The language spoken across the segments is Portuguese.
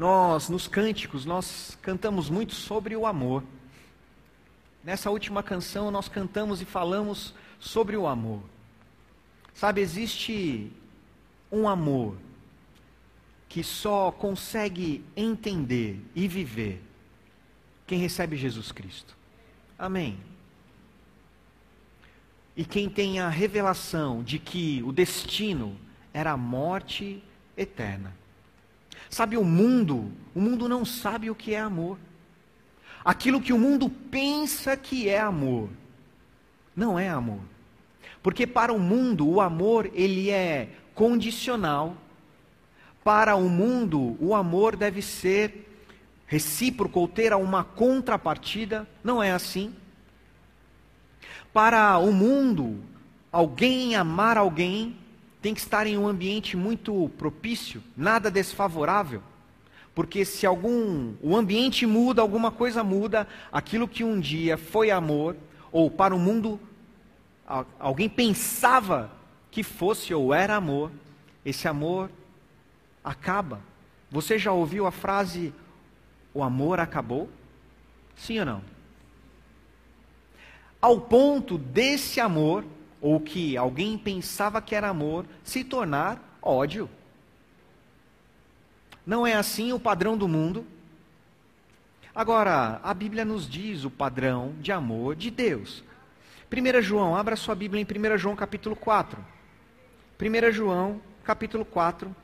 Nós, nos cânticos, nós cantamos muito sobre o amor. Nessa última canção, nós cantamos e falamos sobre o amor. Sabe, existe um amor que só consegue entender e viver quem recebe Jesus Cristo. Amém. E quem tem a revelação de que o destino era a morte eterna. Sabe, o mundo não sabe o que é amor. Aquilo que o mundo pensa que é amor, não é amor. Porque para o mundo, o amor, ele é condicional. Para o mundo, o amor deve ser recíproco ou ter uma contrapartida. Não é assim. Para o mundo, alguém amar alguém tem que estar em um ambiente muito propício, nada desfavorável. Porque se o ambiente muda, alguma coisa muda, aquilo que um dia foi amor, ou para o mundo, alguém pensava que fosse ou era amor, esse amor acaba. Você já ouviu a frase, o amor acabou? Sim ou não? Ao ponto desse amor, ou que alguém pensava que era amor, se tornar ódio. Não é assim o padrão do mundo. Agora, a Bíblia nos diz o padrão de amor de Deus. 1 João, abra sua Bíblia em 1 João capítulo 4. 1 João capítulo 4.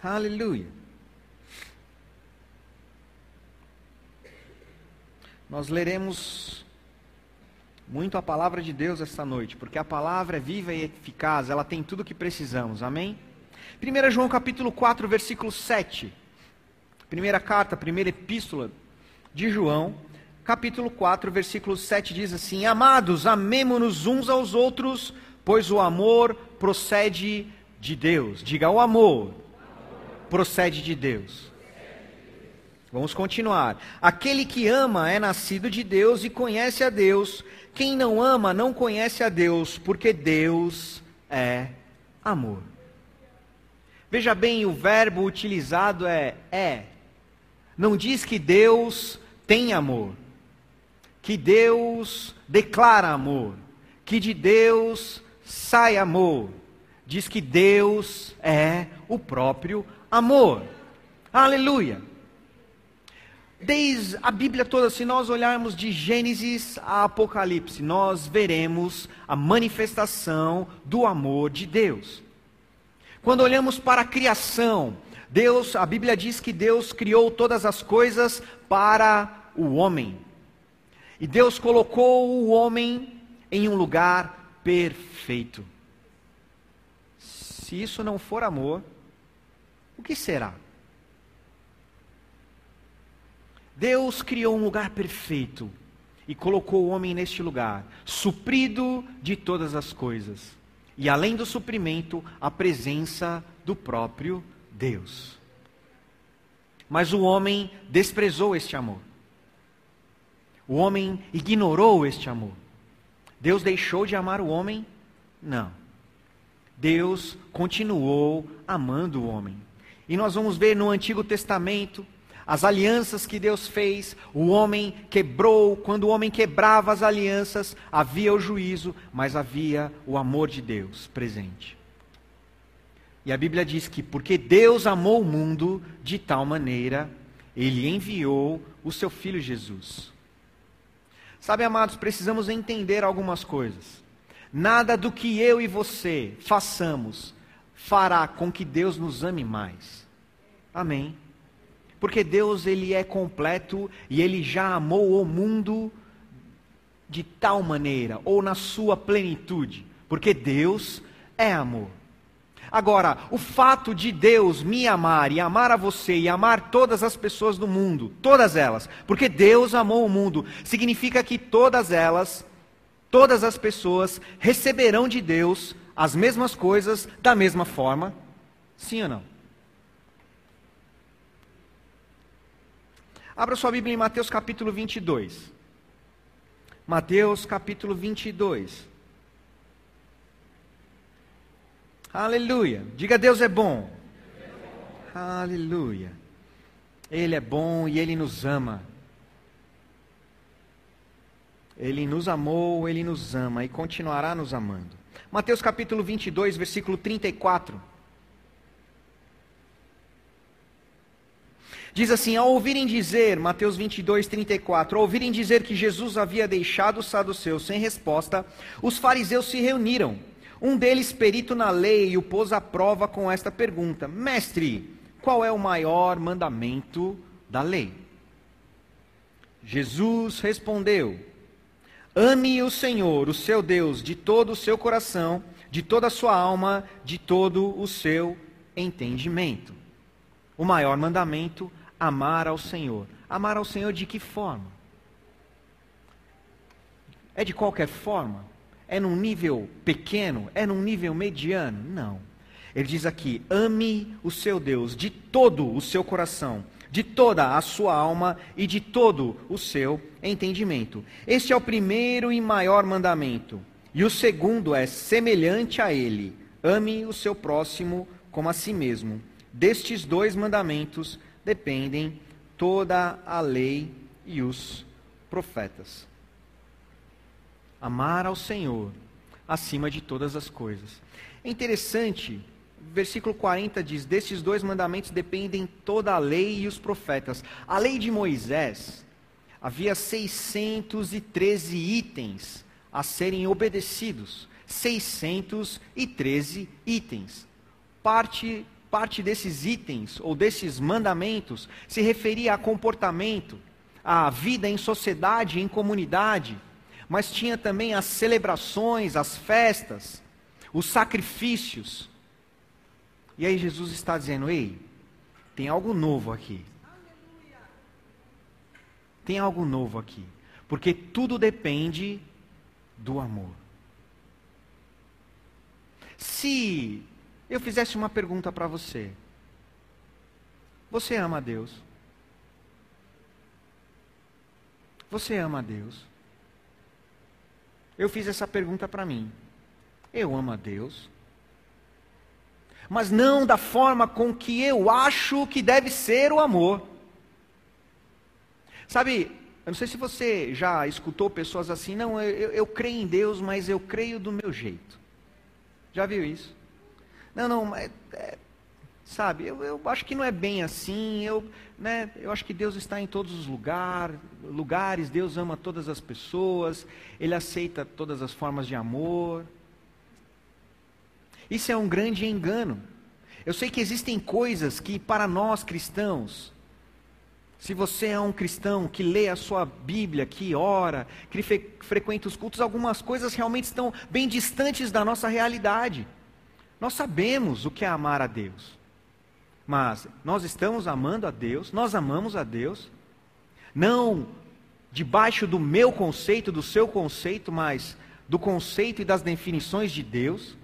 Aleluia. Nós leremos muito a palavra de Deus esta noite, porque a palavra é viva e eficaz, ela tem tudo o que precisamos, amém? 1 João capítulo 4, versículo 7, primeira carta, primeira epístola de João, capítulo 4, versículo 7 diz assim, amados, amemo-nos uns aos outros, pois o amor procede de Deus. Diga, o amor procede de Deus. Vamos continuar. Aquele que ama é nascido de Deus e conhece a Deus. Quem não ama não conhece a Deus, porque Deus é amor. Veja bem, o verbo utilizado é é. Não diz que Deus tem amor, que Deus declara amor, que de Deus sai amor. Diz que Deus é o próprio amor. Aleluia! Desde a Bíblia toda, se nós olharmos de Gênesis a Apocalipse, nós veremos a manifestação do amor de Deus. Quando olhamos para a criação, Deus, a Bíblia diz que Deus criou todas as coisas para o homem. E Deus colocou o homem em um lugar perfeito. Se isso não for amor, o que será? Deus criou um lugar perfeito e colocou o homem neste lugar, suprido de todas as coisas. E além do suprimento, a presença do próprio Deus. Mas o homem desprezou este amor. O homem ignorou este amor. Deus deixou de amar o homem? Não. Deus continuou amando o homem. E nós vamos ver no Antigo Testamento as alianças que Deus fez, o homem quebrou, quando o homem quebrava as alianças, havia o juízo, mas havia o amor de Deus presente. E a Bíblia diz que porque Deus amou o mundo de tal maneira, Ele enviou o seu Filho Jesus. Sabe, amados, precisamos entender algumas coisas. Nada do que eu e você façamos fará com que Deus nos ame mais. Amém? Porque Deus, Ele é completo e Ele já amou o mundo de tal maneira, ou na sua plenitude. Porque Deus é amor. Agora, o fato de Deus me amar e amar a você e amar todas as pessoas do mundo, todas elas, porque Deus amou o mundo, significa que todas elas, todas as pessoas, receberão de Deus as mesmas coisas da mesma forma. Sim ou não? Abra sua Bíblia em Mateus capítulo 22. Mateus capítulo 22. Aleluia. Diga, Deus é bom. Aleluia. Ele é bom e Ele nos ama. Ele nos amou, Ele nos ama e continuará nos amando. Mateus capítulo 22, versículo 34. Diz assim: ao ouvirem dizer, Mateus 22, 34, ao ouvirem dizer que Jesus havia deixado os saduceus sem resposta, os fariseus se reuniram. Um deles, perito na lei, o pôs à prova com esta pergunta: mestre, qual é o maior mandamento da lei? Jesus respondeu: ame o Senhor, o seu Deus, de todo o seu coração, de toda a sua alma, de todo o seu entendimento. O maior mandamento, amar ao Senhor. Amar ao Senhor de que forma? É de qualquer forma? É num nível pequeno? É num nível mediano? Não. Ele diz aqui: ame o seu Deus de todo o seu coração, de toda a sua alma e de todo o seu entendimento. Este é o primeiro e maior mandamento. E o segundo é semelhante a ele: ame o seu próximo como a si mesmo. Destes dois mandamentos dependem toda a lei e os profetas. Amar ao Senhor acima de todas as coisas. É interessante, versículo 40 diz: destes dois mandamentos dependem toda a lei e os profetas. A lei de Moisés havia 613 itens a serem obedecidos. 613 itens. Parte desses itens, ou desses mandamentos, se referia a comportamento, a vida em sociedade, em comunidade, mas tinha também as celebrações, as festas, os sacrifícios. E aí Jesus está dizendo: ei, tem algo novo aqui. Tem algo novo aqui, porque tudo depende do amor. Se eu fizesse uma pergunta para você: você ama a Deus? Você ama a Deus? Eu fiz essa pergunta para mim: eu amo a Deus? Mas não da forma com que eu acho que deve ser o amor. Sabe, eu não sei se você já escutou pessoas assim: não, eu creio em Deus, mas eu creio do meu jeito. Já viu isso? Não, sabe, eu acho que não é bem assim, eu acho que Deus está em todos os lugares, Deus ama todas as pessoas, Ele aceita todas as formas de amor. Isso é um grande engano. Eu sei que existem coisas que para nós cristãos, se você é um cristão que lê a sua Bíblia, que ora, que frequenta os cultos, algumas coisas realmente estão bem distantes da nossa realidade. Nós sabemos o que é amar a Deus, mas nós estamos amando a Deus, nós amamos a Deus, não debaixo do meu conceito, do seu conceito, mas do conceito e das definições de Deus.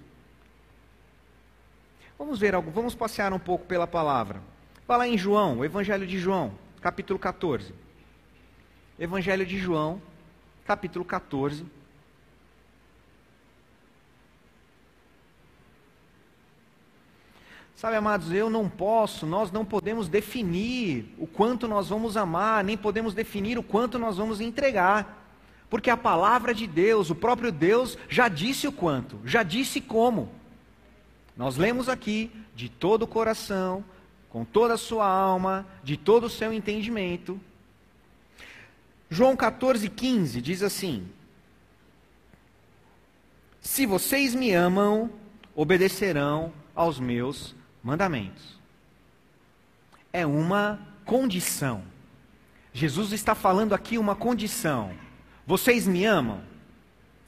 Vamos ver algo, vamos passear um pouco pela palavra. Vai lá em João, o Evangelho de João, capítulo 14. Evangelho de João, capítulo 14. Sabe, amados, nós não podemos definir o quanto nós vamos amar, nem podemos definir o quanto nós vamos entregar. Porque a palavra de Deus, o próprio Deus, já disse o quanto, já disse como. Nós lemos aqui: de todo o coração, com toda a sua alma, de todo o seu entendimento. João 14,15 diz assim: se vocês me amam, obedecerão aos meus mandamentos. É uma condição. Jesus está falando aqui uma condição. Vocês me amam?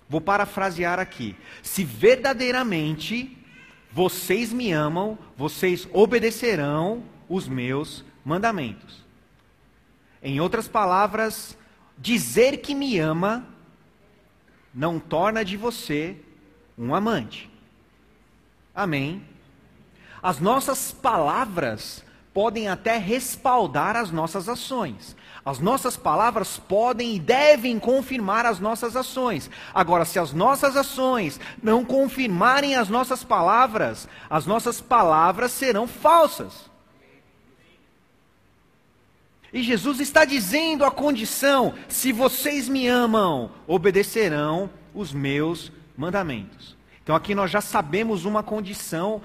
Vou parafrasear aqui: se verdadeiramente vocês me amam, vocês obedecerão os meus mandamentos. Em outras palavras, dizer que me ama não torna de você um amante. Amém? As nossas palavras podem até respaldar as nossas ações. As nossas palavras podem e devem confirmar as nossas ações. Agora, se as nossas ações não confirmarem as nossas palavras serão falsas. E Jesus está dizendo a condição: se vocês me amam, obedecerão os meus mandamentos. Então aqui nós já sabemos uma condição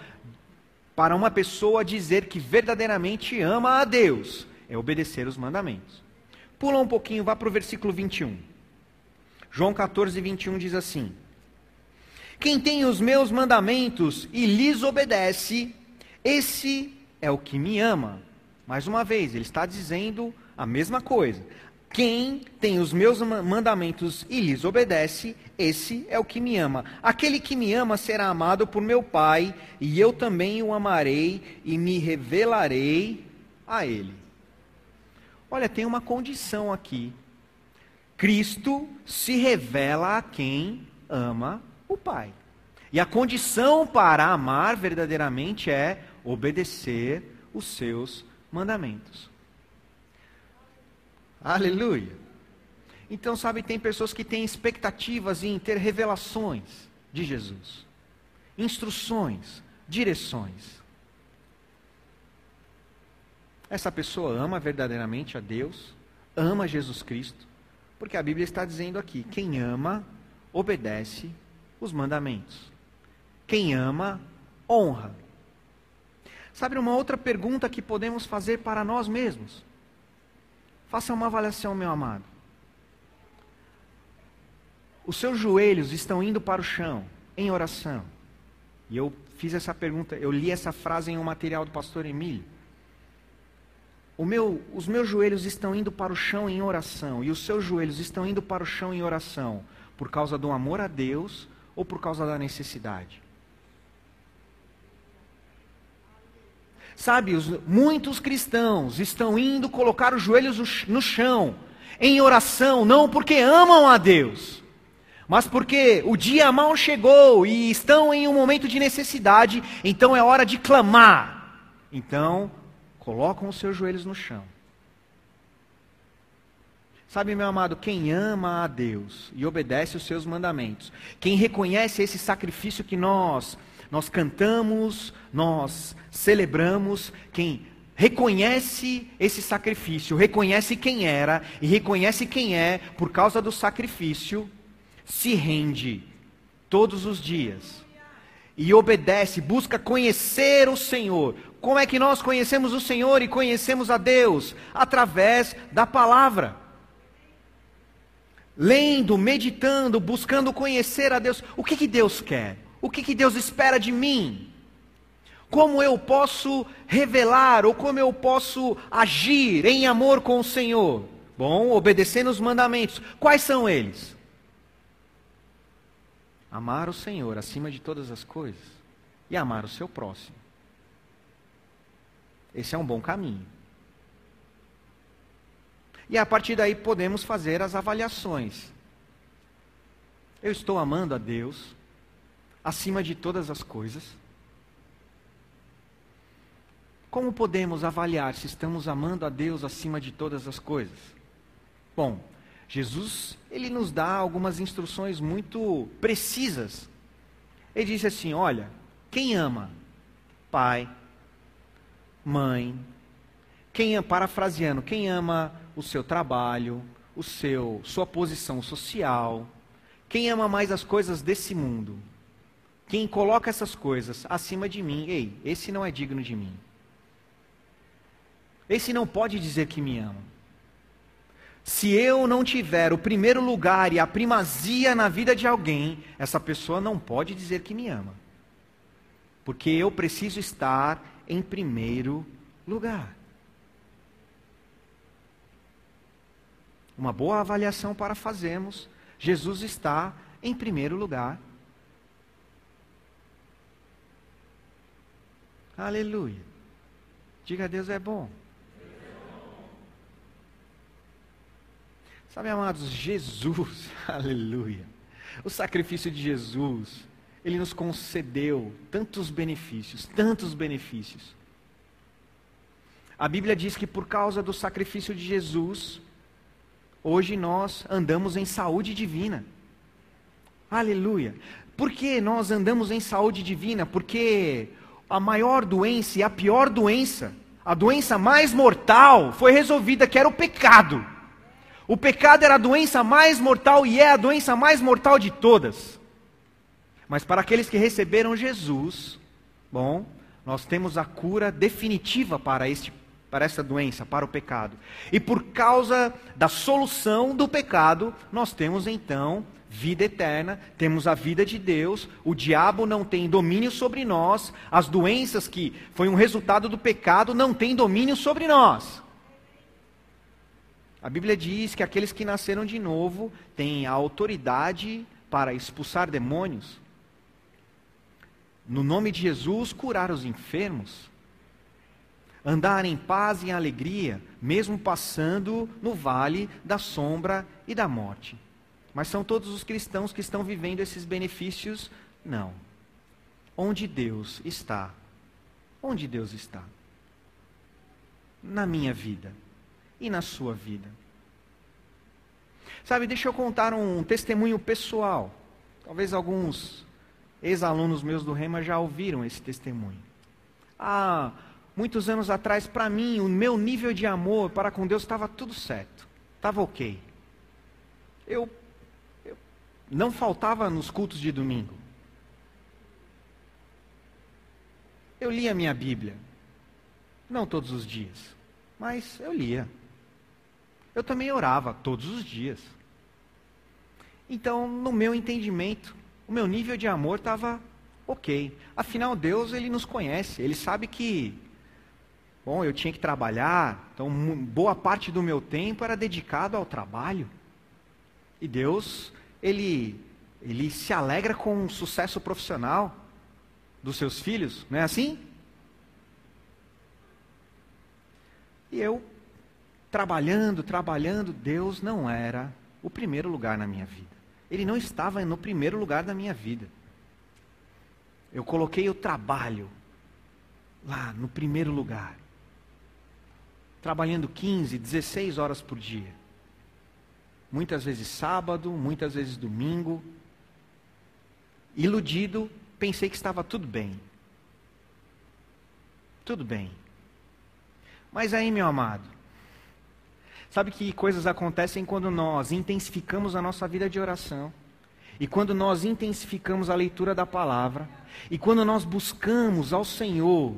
para uma pessoa dizer que verdadeiramente ama a Deus: é obedecer os mandamentos. Pula um pouquinho, vá para o versículo 21. João 14, 21 diz assim: quem tem os meus mandamentos e lhes obedece, esse é o que me ama. Mais uma vez, ele está dizendo a mesma coisa. Quem tem os meus mandamentos e lhes obedece, esse é o que me ama. Aquele que me ama será amado por meu Pai, e eu também o amarei e me revelarei a ele. Olha, tem uma condição aqui. Cristo se revela a quem ama o Pai. E a condição para amar verdadeiramente é obedecer os seus mandamentos. Aleluia! Então, sabe, tem pessoas que têm expectativas em ter revelações de Jesus, instruções, direções. Essa pessoa ama verdadeiramente a Deus, ama Jesus Cristo, porque a Bíblia está dizendo aqui: quem ama, obedece os mandamentos. Quem ama, honra. Sabe, uma outra pergunta que podemos fazer para nós mesmos? Faça uma avaliação, meu amado. Os seus joelhos estão indo para o chão, em oração. E eu fiz essa pergunta, eu li essa frase em um material do pastor Emílio. Os meus joelhos estão indo para o chão em oração, e os seus joelhos estão indo para o chão em oração, por causa do amor a Deus ou por causa da necessidade? Sabe, muitos cristãos estão indo colocar os joelhos no chão, em oração, não porque amam a Deus, mas porque o dia mal chegou e estão em um momento de necessidade, então é hora de clamar. Então, colocam os seus joelhos no chão. Sabe, meu amado, quem ama a Deus e obedece os seus mandamentos, quem reconhece esse sacrifício que nós cantamos, nós celebramos, quem reconhece esse sacrifício, reconhece quem era e reconhece quem é por causa do sacrifício, se rende todos os dias e obedece, busca conhecer o Senhor. Como é que nós conhecemos o Senhor e conhecemos a Deus? Através da palavra. Lendo, meditando, buscando conhecer a Deus. O que Deus quer? O que Deus espera de mim? Como eu posso revelar ou como eu posso agir em amor com o Senhor? Bom, obedecendo os mandamentos. Quais são eles? Amar o Senhor acima de todas as coisas e amar o seu próximo. Esse é um bom caminho. E a partir daí podemos fazer as avaliações. Eu estou amando a Deus acima de todas as coisas? Como podemos avaliar se estamos amando a Deus acima de todas as coisas? Bom, Jesus, ele nos dá algumas instruções muito precisas. Ele disse assim: olha, quem ama pai, mãe, parafraseando, quem ama o seu trabalho, sua posição social, quem ama mais as coisas desse mundo, quem coloca essas coisas acima de mim, ei, esse não é digno de mim. Esse não pode dizer que me ama. Se eu não tiver o primeiro lugar e a primazia na vida de alguém, essa pessoa não pode dizer que me ama. Porque eu preciso estar em primeiro lugar. Uma boa avaliação para fazermos: Jesus está em primeiro lugar. Aleluia. Diga a Deus, é bom. Sabe, amados, Jesus, aleluia. O sacrifício de Jesus, ele nos concedeu tantos benefícios, tantos benefícios. A Bíblia diz que por causa do sacrifício de Jesus, hoje nós andamos em saúde divina. Aleluia. Por que nós andamos em saúde divina? Porque a maior doença e a pior doença, a doença mais mortal foi resolvida, que era o pecado. O pecado era a doença mais mortal e é a doença mais mortal de todas. Mas para aqueles que receberam Jesus, bom, nós temos a cura definitiva para essa doença, para o pecado. E por causa da solução do pecado, nós temos então vida eterna, temos a vida de Deus, o diabo não tem domínio sobre nós, as doenças que foi um resultado do pecado não têm domínio sobre nós. A Bíblia diz que aqueles que nasceram de novo têm a autoridade para expulsar demônios, no nome de Jesus curar os enfermos, andar em paz e em alegria, mesmo passando no vale da sombra e da morte. Mas são todos os cristãos que estão vivendo esses benefícios? Não. Onde Deus está? Onde Deus está? Na minha vida e na sua vida. Sabe, deixa eu contar um testemunho pessoal. Talvez alguns ex-alunos meus do Rema já ouviram esse testemunho. Há muitos anos atrás, para mim, o meu nível de amor para com Deus estava tudo certo. Estava ok. Eu não faltava nos cultos de domingo. Eu lia a minha Bíblia. Não todos os dias, mas eu lia. Eu também orava todos os dias. Então, no meu entendimento, o meu nível de amor estava ok. Afinal, Deus, Ele nos conhece. Ele sabe que, bom, eu tinha que trabalhar. Então, boa parte do meu tempo era dedicado ao trabalho. E Deus, Ele se alegra com o sucesso profissional dos seus filhos, não é assim? E eu, trabalhando, Deus não era o primeiro lugar na minha vida. Ele não estava no primeiro lugar da minha vida. Eu coloquei o trabalho lá no primeiro lugar. Trabalhando 15, 16 horas por dia. Muitas vezes sábado, muitas vezes domingo. Iludido, pensei que estava tudo bem. Tudo bem. Mas aí, meu amado, sabe que coisas acontecem quando nós intensificamos a nossa vida de oração. E quando nós intensificamos a leitura da palavra. E quando nós buscamos ao Senhor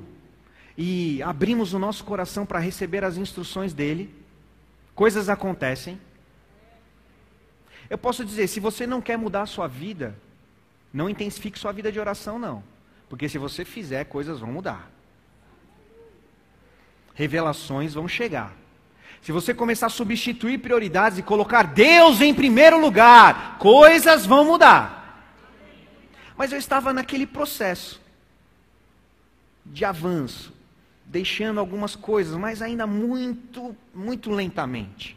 e abrimos o nosso coração para receber as instruções dEle, coisas acontecem. Eu posso dizer, se você não quer mudar a sua vida, não intensifique sua vida de oração, não. Porque se você fizer, coisas vão mudar. Revelações vão chegar. Se você começar a substituir prioridades e colocar Deus em primeiro lugar, coisas vão mudar. Mas eu estava naquele processo de avanço, deixando algumas coisas, mas ainda muito, muito lentamente.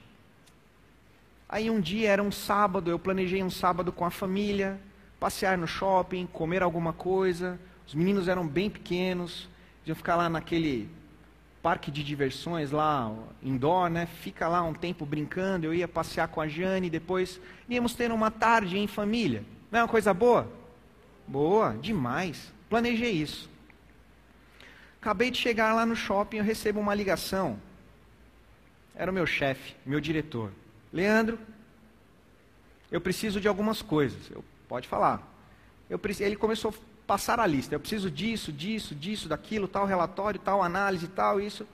Aí um dia era um sábado, eu planejei um sábado com a família, passear no shopping, comer alguma coisa. Os meninos eram bem pequenos, iam ficar lá naquele parque de diversões, lá indoor, né? Fica lá um tempo brincando, eu ia passear com a Jane, depois íamos ter uma tarde em família. Não é uma coisa boa? Boa, demais. Planejei isso. Acabei de chegar lá no shopping, eu recebo uma ligação. Era o meu chefe, meu diretor. Leandro, eu preciso de algumas coisas. Pode falar. Ele começou a passar a lista. Eu preciso disso, daquilo, tal relatório, tal análise, tal isso.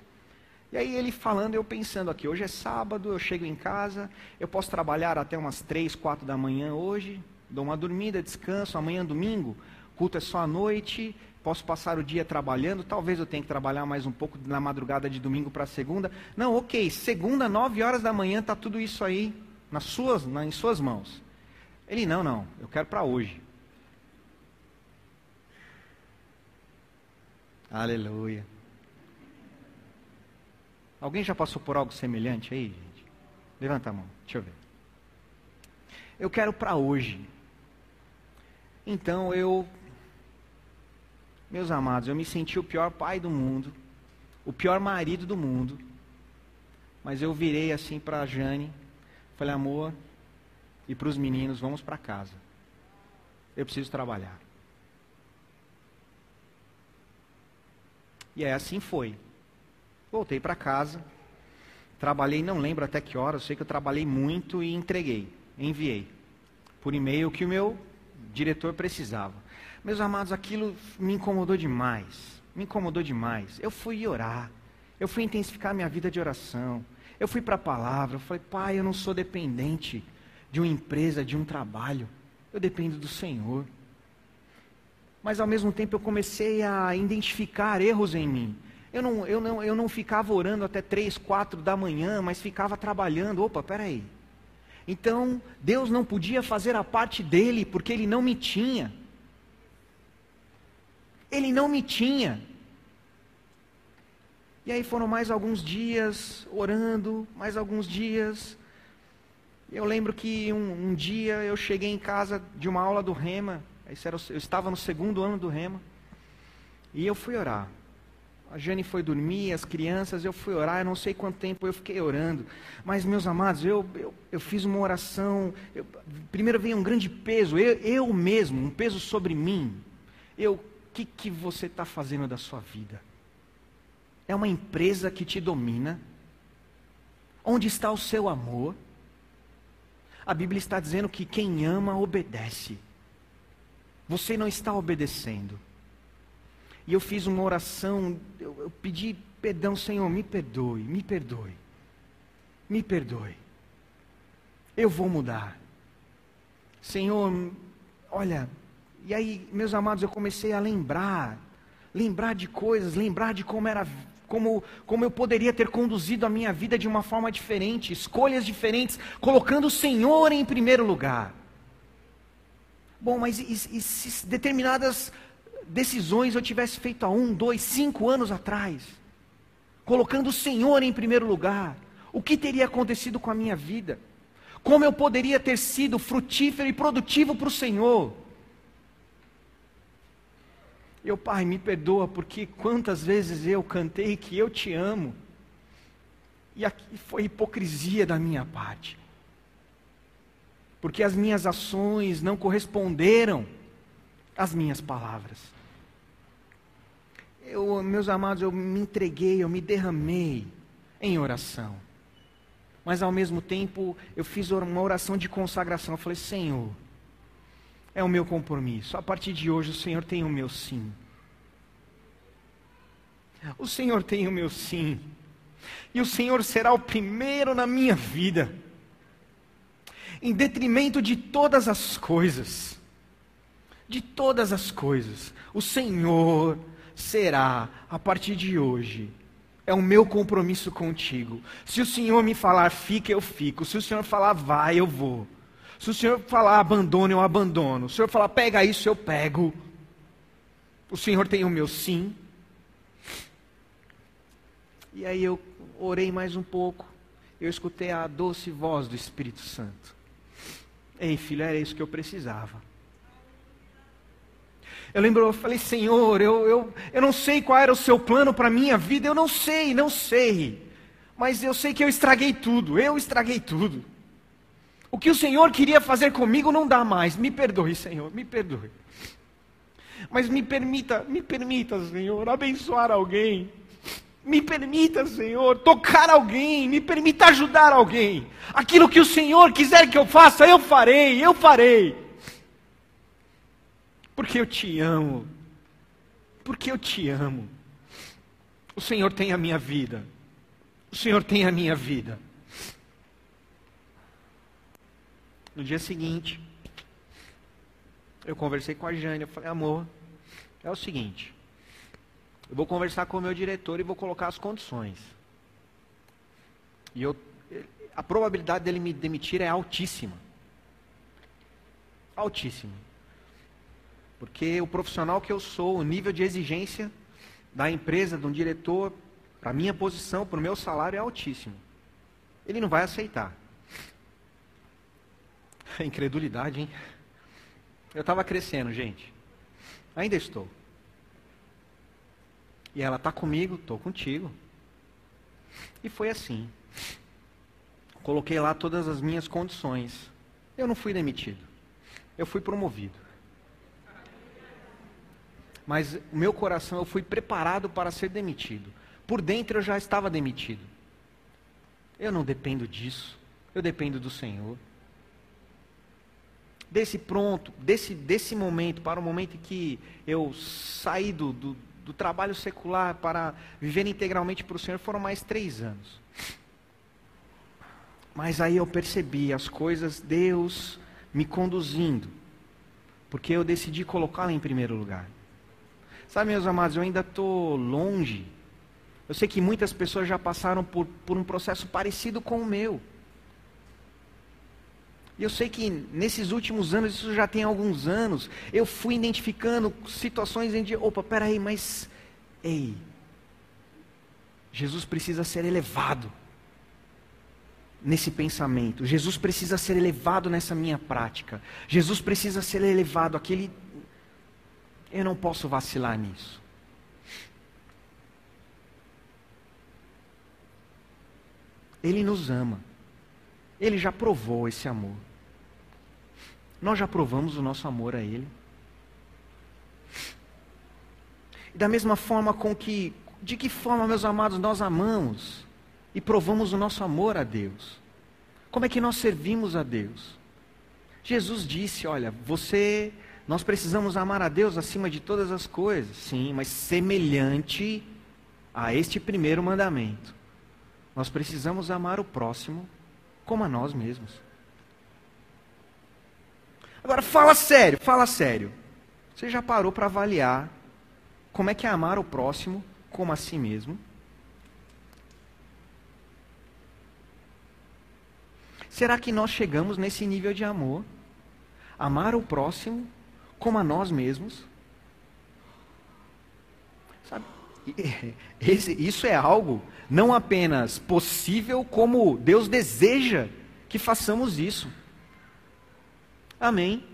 E aí ele falando, eu pensando aqui, hoje é sábado, eu chego em casa, eu posso trabalhar até umas 3, 4 da manhã hoje, dou uma dormida, descanso, amanhã domingo, culto é só à noite, posso passar o dia trabalhando, talvez eu tenha que trabalhar mais um pouco na madrugada de domingo para segunda. Não, ok, segunda, 9 horas da manhã, está tudo isso aí em suas mãos. Ele, não, eu quero para hoje. Aleluia. Alguém já passou por algo semelhante aí, gente? Levanta a mão, deixa eu ver. Eu quero para hoje. Então meus amados, eu me senti o pior pai do mundo, o pior marido do mundo, mas eu virei assim para a Jane, falei, amor, e para os meninos, vamos para casa, eu preciso trabalhar. E aí assim foi, Voltei para casa, trabalhei, não lembro até que hora, eu sei que eu trabalhei muito e entreguei, enviei por e-mail o que o meu diretor precisava. Meus amados, aquilo me incomodou demais, Eu fui orar, eu fui intensificar minha vida de oração, eu fui para a palavra, eu falei, pai, eu não sou dependente de uma empresa, de um trabalho, eu dependo do Senhor. Mas ao mesmo tempo eu comecei a identificar erros em mim. Eu não ficava orando até 3, 4 da manhã, mas ficava trabalhando. Opa, peraí. Então, Deus não podia fazer a parte dele, porque ele não me tinha. Ele não me tinha. E aí foram mais alguns dias orando, mais alguns dias. Eu lembro que um dia eu cheguei em casa de uma aula do Rema. Eu estava no segundo ano do Rema. E eu fui orar. A Jane foi dormir, as crianças, eu fui orar, eu não sei quanto tempo eu fiquei orando. Mas, meus amados, eu fiz uma oração. Primeiro veio um grande peso, eu mesmo, um peso sobre mim. O que você está fazendo da sua vida? É uma empresa que te domina? Onde está o seu amor? A Bíblia está dizendo que quem ama, obedece. Você não está obedecendo. E eu fiz uma oração, eu pedi perdão, Senhor, me perdoe. Eu vou mudar. Senhor, olha, e aí, meus amados, eu comecei a lembrar de coisas, lembrar de como eu poderia ter conduzido a minha vida de uma forma diferente, escolhas diferentes, colocando o Senhor em primeiro lugar. Bom, mas e se determinadas decisões eu tivesse feito há 1, 2, 5 anos atrás, colocando o Senhor em primeiro lugar, o que teria acontecido com a minha vida? Como eu poderia ter sido frutífero e produtivo para o Senhor? Pai, me perdoa, porque quantas vezes eu cantei que eu te amo, e aqui foi hipocrisia da minha parte, porque as minhas ações não corresponderam as minhas palavras. Meus amados, eu me entreguei, eu me derramei em oração, mas ao mesmo tempo eu fiz uma oração de consagração. Eu falei, Senhor, é o meu compromisso, a partir de hoje o Senhor tem o meu sim, o Senhor tem o meu sim, e o Senhor será o primeiro na minha vida, em detrimento de todas as coisas. O Senhor será, a partir de hoje, é o meu compromisso contigo. Se o Senhor me falar fica, eu fico. Se o Senhor falar vai, eu vou. Se o Senhor falar abandona, eu abandono. Se o Senhor falar pega isso, eu pego. O Senhor tem o meu sim. E aí eu orei mais um pouco. Eu escutei a doce voz do Espírito Santo. Ei, filho, era isso que eu precisava. Eu lembro, eu falei, Senhor, eu não sei qual era o seu plano para a minha vida, eu não sei. Mas eu sei que eu estraguei tudo. O que o Senhor queria fazer comigo não dá mais. Me perdoe, Senhor, me perdoe. Mas me permita, Senhor, abençoar alguém. Me permita, Senhor, tocar alguém. Me permita ajudar alguém. Aquilo que o Senhor quiser que eu faça, eu farei. Porque eu te amo, o Senhor tem a minha vida. No dia seguinte, eu conversei com a Jane, eu falei, amor, é o seguinte, eu vou conversar com o meu diretor e vou colocar as condições, a probabilidade dele me demitir é altíssima, porque o profissional que eu sou, o nível de exigência da empresa, de um diretor, para a minha posição, para o meu salário é altíssimo. Ele não vai aceitar. Incredulidade, hein? Eu estava crescendo, gente. Ainda estou. E ela está comigo, estou contigo. E foi assim. Coloquei lá todas as minhas condições. Eu não fui demitido. Eu fui promovido. Mas o meu coração, eu fui preparado para ser demitido. Por dentro eu já estava demitido. Eu não dependo disso. Eu dependo do Senhor. Desse momento para o momento que eu saí do trabalho secular para viver integralmente para o Senhor, foram mais 3 anos. Mas aí eu percebi as coisas, Deus me conduzindo, porque eu decidi colocá-la em primeiro lugar. Sabe, meus amados, eu ainda estou longe. Eu sei que muitas pessoas já passaram por um processo parecido com o meu. E eu sei que nesses últimos anos, isso já tem alguns anos, eu fui identificando situações em que, opa, peraí, mas, ei, Jesus precisa ser elevado nesse pensamento, Jesus precisa ser elevado nessa minha prática, Jesus precisa ser elevado, aquele, eu não posso vacilar nisso. Ele nos ama. Ele já provou esse amor. Nós já provamos o nosso amor a Ele. E da mesma forma de que forma, meus amados, nós amamos e provamos o nosso amor a Deus? Como é que nós servimos a Deus? Jesus disse, olha, nós precisamos amar a Deus acima de todas as coisas. Sim, mas semelhante a este primeiro mandamento, nós precisamos amar o próximo como a nós mesmos. Agora, fala sério. Você já parou para avaliar como é que é amar o próximo como a si mesmo? Será que nós chegamos nesse nível de amor? Amar o próximo como a nós mesmos? Sabe? Isso é algo não apenas possível, como Deus deseja que façamos isso. Amém?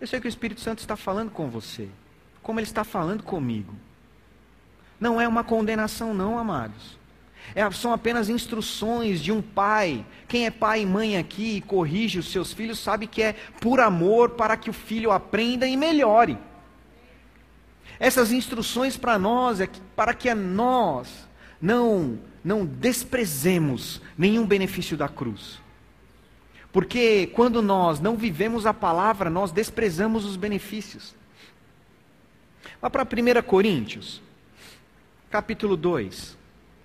Eu sei que o Espírito Santo está falando com você, como Ele está falando comigo. Não é uma condenação não, amados. São apenas instruções de um pai. Quem é pai e mãe aqui e corrige os seus filhos sabe que é por amor, para que o filho aprenda e melhore. Essas instruções para nós é para que nós não desprezemos nenhum benefício da cruz. Porque quando nós não vivemos a palavra, nós desprezamos os benefícios. Vá para 1 Coríntios, capítulo 2.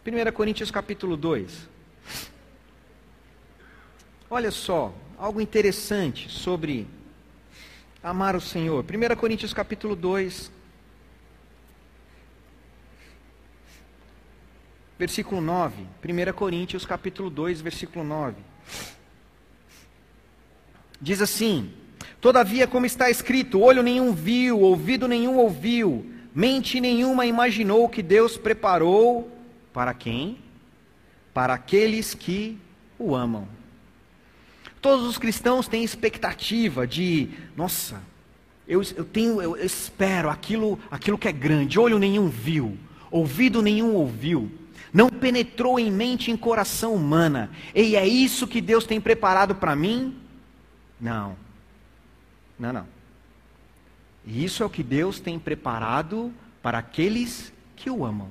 1 Coríntios, capítulo 2. Olha só, algo interessante sobre amar o Senhor. 1 Coríntios, capítulo 2. Versículo 9, 1 Coríntios capítulo 2, versículo 9. Diz assim: todavia, como está escrito, olho nenhum viu, ouvido nenhum ouviu, mente nenhuma imaginou que Deus preparou para quem? Para aqueles que o amam. Todos os cristãos têm expectativa de, nossa, eu espero aquilo que é grande, olho nenhum viu, ouvido nenhum ouviu. Não penetrou em mente e em coração humana. E é isso que Deus tem preparado para mim? Não. Isso é o que Deus tem preparado para aqueles que o amam.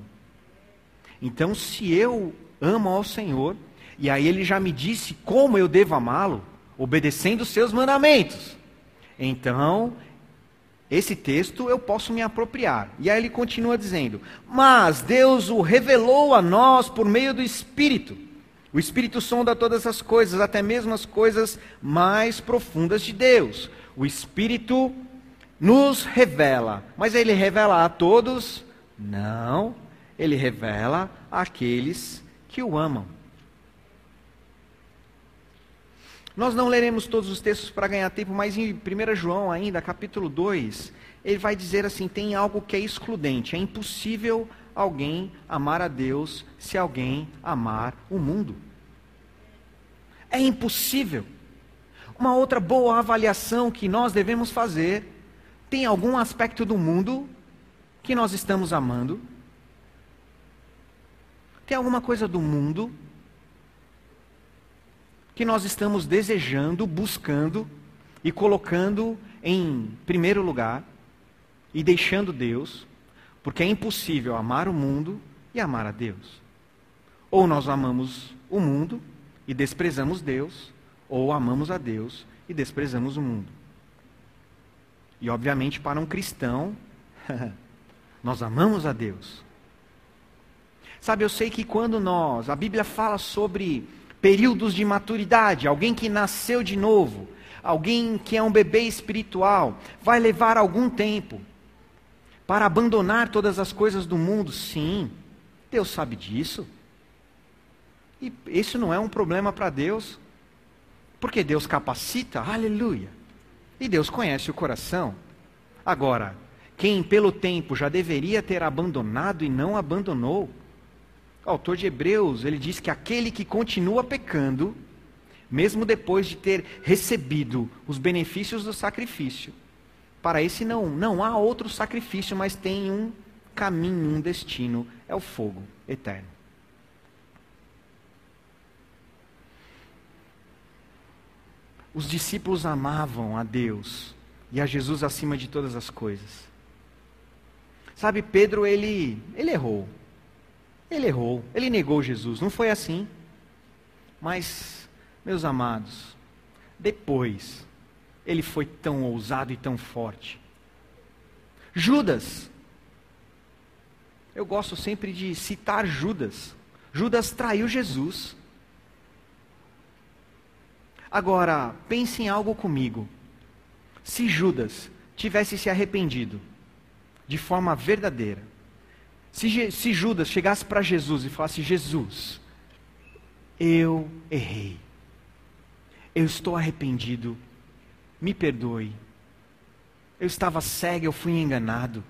Então, se eu amo ao Senhor, e aí Ele já me disse como eu devo amá-lo, obedecendo os seus mandamentos. Então, esse texto eu posso me apropriar. E aí ele continua dizendo, mas Deus o revelou a nós por meio do Espírito. O Espírito sonda todas as coisas, até mesmo as coisas mais profundas de Deus. O Espírito nos revela. Mas Ele revela a todos? Não. Ele revela àqueles que o amam. Nós não leremos todos os textos para ganhar tempo, mas em 1 João ainda, capítulo 2, ele vai dizer assim, tem algo que é excludente, é impossível alguém amar a Deus se alguém amar o mundo. É impossível. Uma outra boa avaliação que nós devemos fazer, tem algum aspecto do mundo que nós estamos amando? Tem alguma coisa do mundo que nós estamos desejando, buscando e colocando em primeiro lugar e deixando Deus? Porque é impossível amar o mundo e amar a Deus. Ou nós amamos o mundo e desprezamos Deus, ou amamos a Deus e desprezamos o mundo. E obviamente para um cristão, nós amamos a Deus. Sabe, eu sei que quando a Bíblia fala sobre períodos de maturidade, alguém que nasceu de novo, alguém que é um bebê espiritual, vai levar algum tempo para abandonar todas as coisas do mundo. Sim, Deus sabe disso. E isso não é um problema para Deus, porque Deus capacita, aleluia. E Deus conhece o coração. Agora, quem pelo tempo já deveria ter abandonado e não abandonou, o autor de Hebreus, ele diz que aquele que continua pecando, mesmo depois de ter recebido os benefícios do sacrifício, para esse não há outro sacrifício, mas tem um caminho, um destino, é o fogo eterno. Os discípulos amavam a Deus e a Jesus acima de todas as coisas. Sabe, Pedro, ele errou. Ele errou, ele negou Jesus, não foi assim. Mas, meus amados, depois, ele foi tão ousado e tão forte. Judas, eu gosto sempre de citar Judas. Judas traiu Jesus. Agora, pense em algo comigo. Se Judas tivesse se arrependido de forma verdadeira, se Judas chegasse para Jesus e falasse: Jesus, eu errei, eu estou arrependido, me perdoe, eu estava cego, eu fui enganado,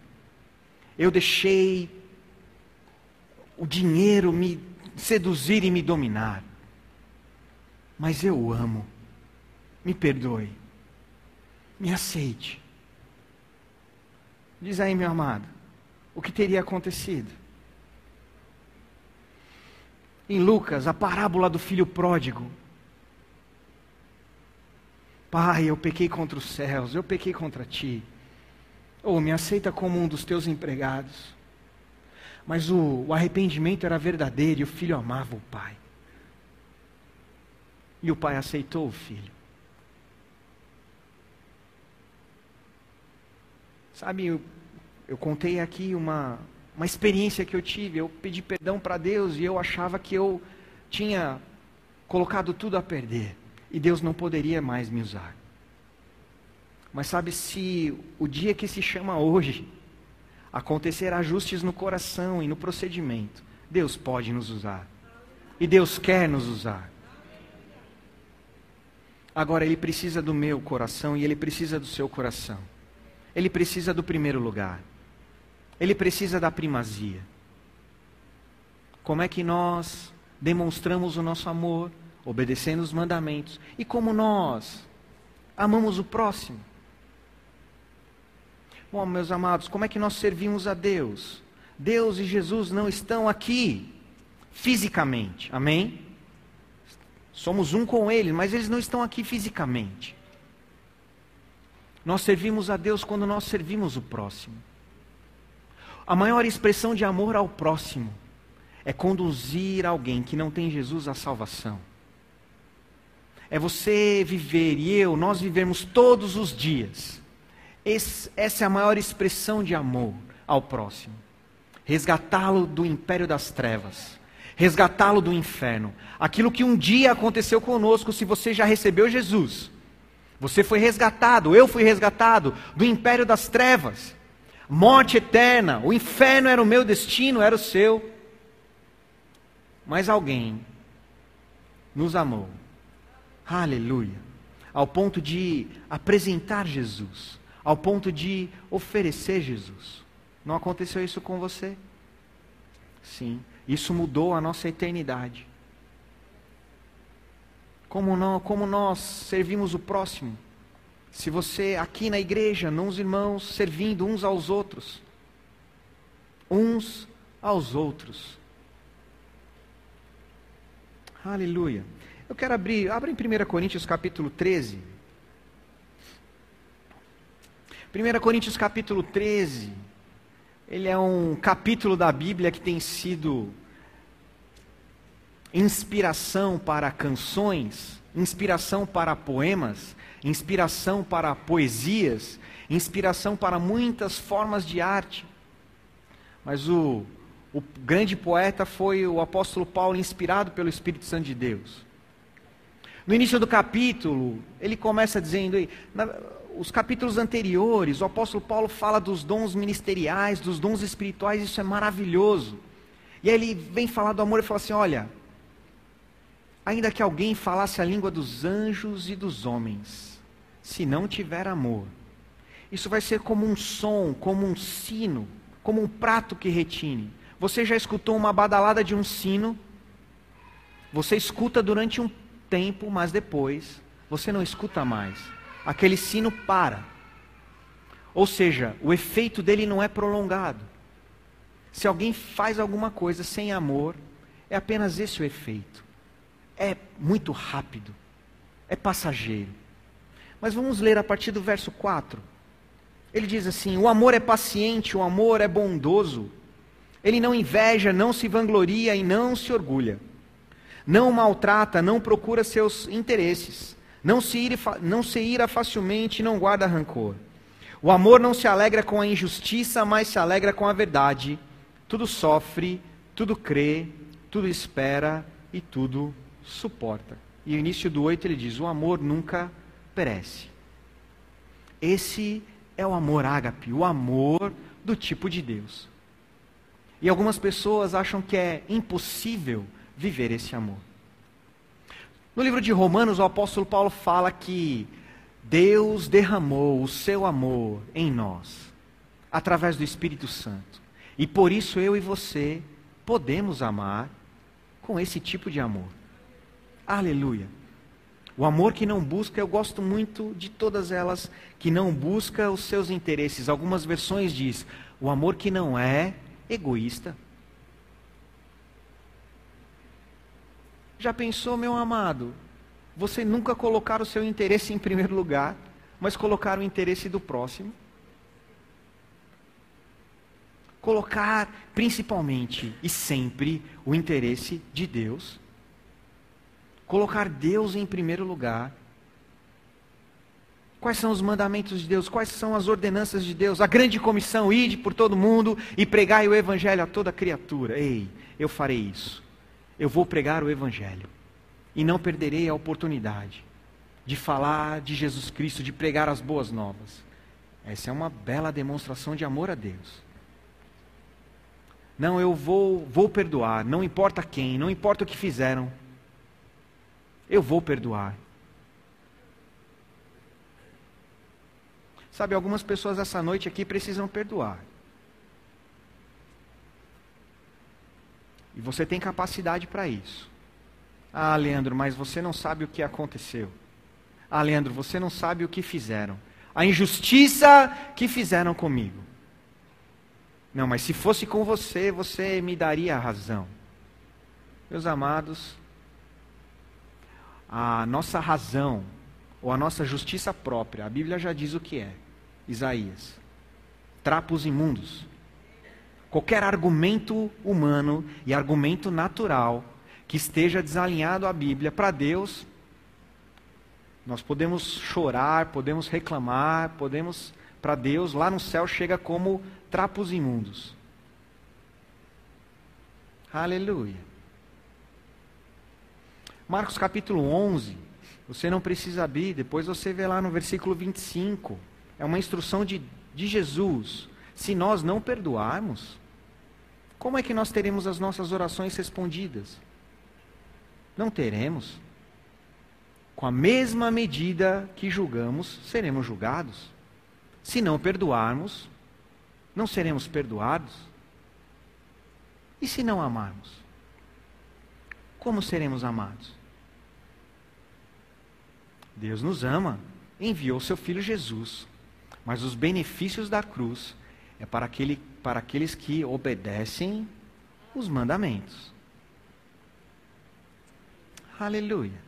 eu deixei o dinheiro me seduzir e me dominar, mas eu o amo, me perdoe, me aceite. Diz aí, meu amado, o que teria acontecido? Em Lucas, a parábola do filho pródigo. Pai, eu pequei contra os céus, eu pequei contra ti. Oh, me aceita como um dos teus empregados. Mas o arrependimento era verdadeiro e o filho amava o pai. E o pai aceitou o filho. Sabe, eu contei aqui uma experiência que eu tive. Eu pedi perdão para Deus e eu achava que eu tinha colocado tudo a perder. E Deus não poderia mais me usar. Mas sabe, se o dia que se chama hoje acontecer ajustes no coração e no procedimento, Deus pode nos usar. E Deus quer nos usar. Agora, Ele precisa do meu coração e Ele precisa do seu coração. Ele precisa do primeiro lugar. Ele precisa da primazia. Como é que nós demonstramos o nosso amor, obedecendo os mandamentos, e como nós amamos o próximo? Bom, meus amados, como é que nós servimos a Deus? Deus e Jesus não estão aqui fisicamente, amém? Somos um com Ele, mas eles não estão aqui fisicamente. Nós servimos a Deus quando nós servimos o próximo. A maior expressão de amor ao próximo é conduzir alguém que não tem Jesus à salvação. É você viver e nós vivemos todos os dias. Essa é a maior expressão de amor ao próximo. Resgatá-lo do império das trevas. Resgatá-lo do inferno. Aquilo que um dia aconteceu conosco, se você já recebeu Jesus. Você foi resgatado, eu fui resgatado do império das trevas. Morte eterna, o inferno era o meu destino, era o seu. Mas alguém nos amou, aleluia, ao ponto de apresentar Jesus, ao ponto de oferecer Jesus. Não aconteceu isso com você? Sim, isso mudou a nossa eternidade. Como nós servimos o próximo? Se você, aqui na igreja, nos irmãos, servindo uns aos outros. Uns aos outros. Aleluia. Eu quero abra em 1 Coríntios capítulo 13. 1 Coríntios capítulo 13, Ele é um capítulo da Bíblia que tem sido inspiração para canções, inspiração para poemas, inspiração para poesias, inspiração para muitas formas de arte. Mas o grande poeta foi o apóstolo Paulo, inspirado pelo Espírito Santo de Deus. No início do capítulo, ele começa dizendo, os capítulos anteriores, o apóstolo Paulo fala dos dons ministeriais, dos dons espirituais, isso é maravilhoso. E aí ele vem falar do amor e fala assim, olha, ainda que alguém falasse a língua dos anjos e dos homens, se não tiver amor, isso vai ser como um som, como um sino, como um prato que retine. Você já escutou uma badalada de um sino? Você escuta durante um tempo, mas depois você não escuta mais. Aquele sino para. Ou seja, o efeito dele não é prolongado. Se alguém faz alguma coisa sem amor, é apenas esse o efeito. É muito rápido. É passageiro. Mas vamos ler a partir do verso 4. Ele diz assim, o amor é paciente, o amor é bondoso. Ele não inveja, não se vangloria e não se orgulha. Não maltrata, não procura seus interesses. Não se ira facilmente, não guarda rancor. O amor não se alegra com a injustiça, mas se alegra com a verdade. Tudo sofre, tudo crê, tudo espera e tudo suporta. E no início do 8 ele diz, o amor nunca perece. Esse é o amor ágape, o amor do tipo de Deus. E algumas pessoas acham que é impossível viver esse amor. No livro de Romanos, o apóstolo Paulo fala que Deus derramou o seu amor em nós, através do Espírito Santo. E por isso eu e você podemos amar com esse tipo de amor. Aleluia! O amor que não busca, eu gosto muito de todas elas, que não busca os seus interesses. Algumas versões diz, o amor que não é egoísta. Já pensou, meu amado, você nunca colocar o seu interesse em primeiro lugar, mas colocar o interesse do próximo? Colocar principalmente e sempre o interesse de Deus? Colocar Deus em primeiro lugar. Quais são os mandamentos de Deus? Quais são as ordenanças de Deus? A grande comissão, ide por todo mundo e pregai o evangelho a toda criatura. Ei, eu farei isso. Eu vou pregar o evangelho. E não perderei a oportunidade de falar de Jesus Cristo, de pregar as boas novas. Essa é uma bela demonstração de amor a Deus. Não, eu vou perdoar, não importa quem, não importa o que fizeram. Eu vou perdoar. Sabe, algumas pessoas essa noite aqui precisam perdoar. E você tem capacidade para isso. Ah, Leandro, mas você não sabe o que aconteceu. Ah, Leandro, você não sabe o que fizeram. A injustiça que fizeram comigo. Não, mas se fosse com você, você me daria a razão. Meus amados, a nossa razão, ou a nossa justiça própria, a Bíblia já diz o que é, Isaías, trapos imundos, qualquer argumento humano e argumento natural, que esteja desalinhado à Bíblia, para Deus, nós podemos chorar, podemos reclamar, podemos, para Deus, lá no céu chega como trapos imundos, aleluia. Marcos capítulo 11, você não precisa abrir, depois você vê lá no versículo 25, é uma instrução de Jesus, se nós não perdoarmos, como é que nós teremos as nossas orações respondidas? Não teremos, com a mesma medida que julgamos, seremos julgados, se não perdoarmos, não seremos perdoados, e se não amarmos, como seremos amados? Deus nos ama, enviou seu Filho Jesus, mas os benefícios da cruz é para aqueles que obedecem os mandamentos. Aleluia!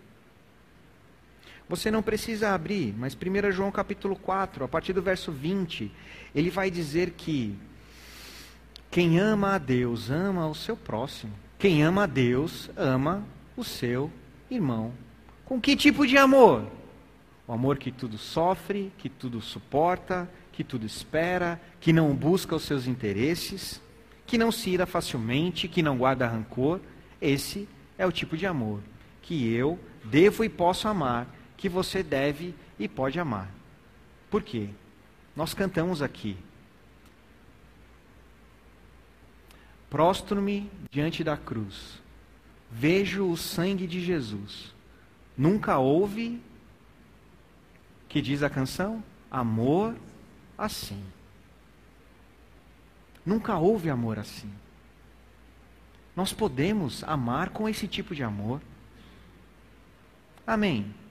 Você não precisa abrir, mas 1 João capítulo 4, a partir do verso 20, ele vai dizer que Quem ama a Deus, ama o seu próximo. Quem ama a Deus, ama o seu irmão. Com que tipo de amor? O amor que tudo sofre, que tudo suporta, que tudo espera, que não busca os seus interesses, que não se ira facilmente, que não guarda rancor. Esse é o tipo de amor que eu devo e posso amar, que você deve e pode amar. Por quê? Nós cantamos aqui. Prostro-me diante da cruz. Vejo o sangue de Jesus. Nunca houve, que diz a canção, amor assim. Nunca houve amor assim. Nós podemos amar com esse tipo de amor. Amém.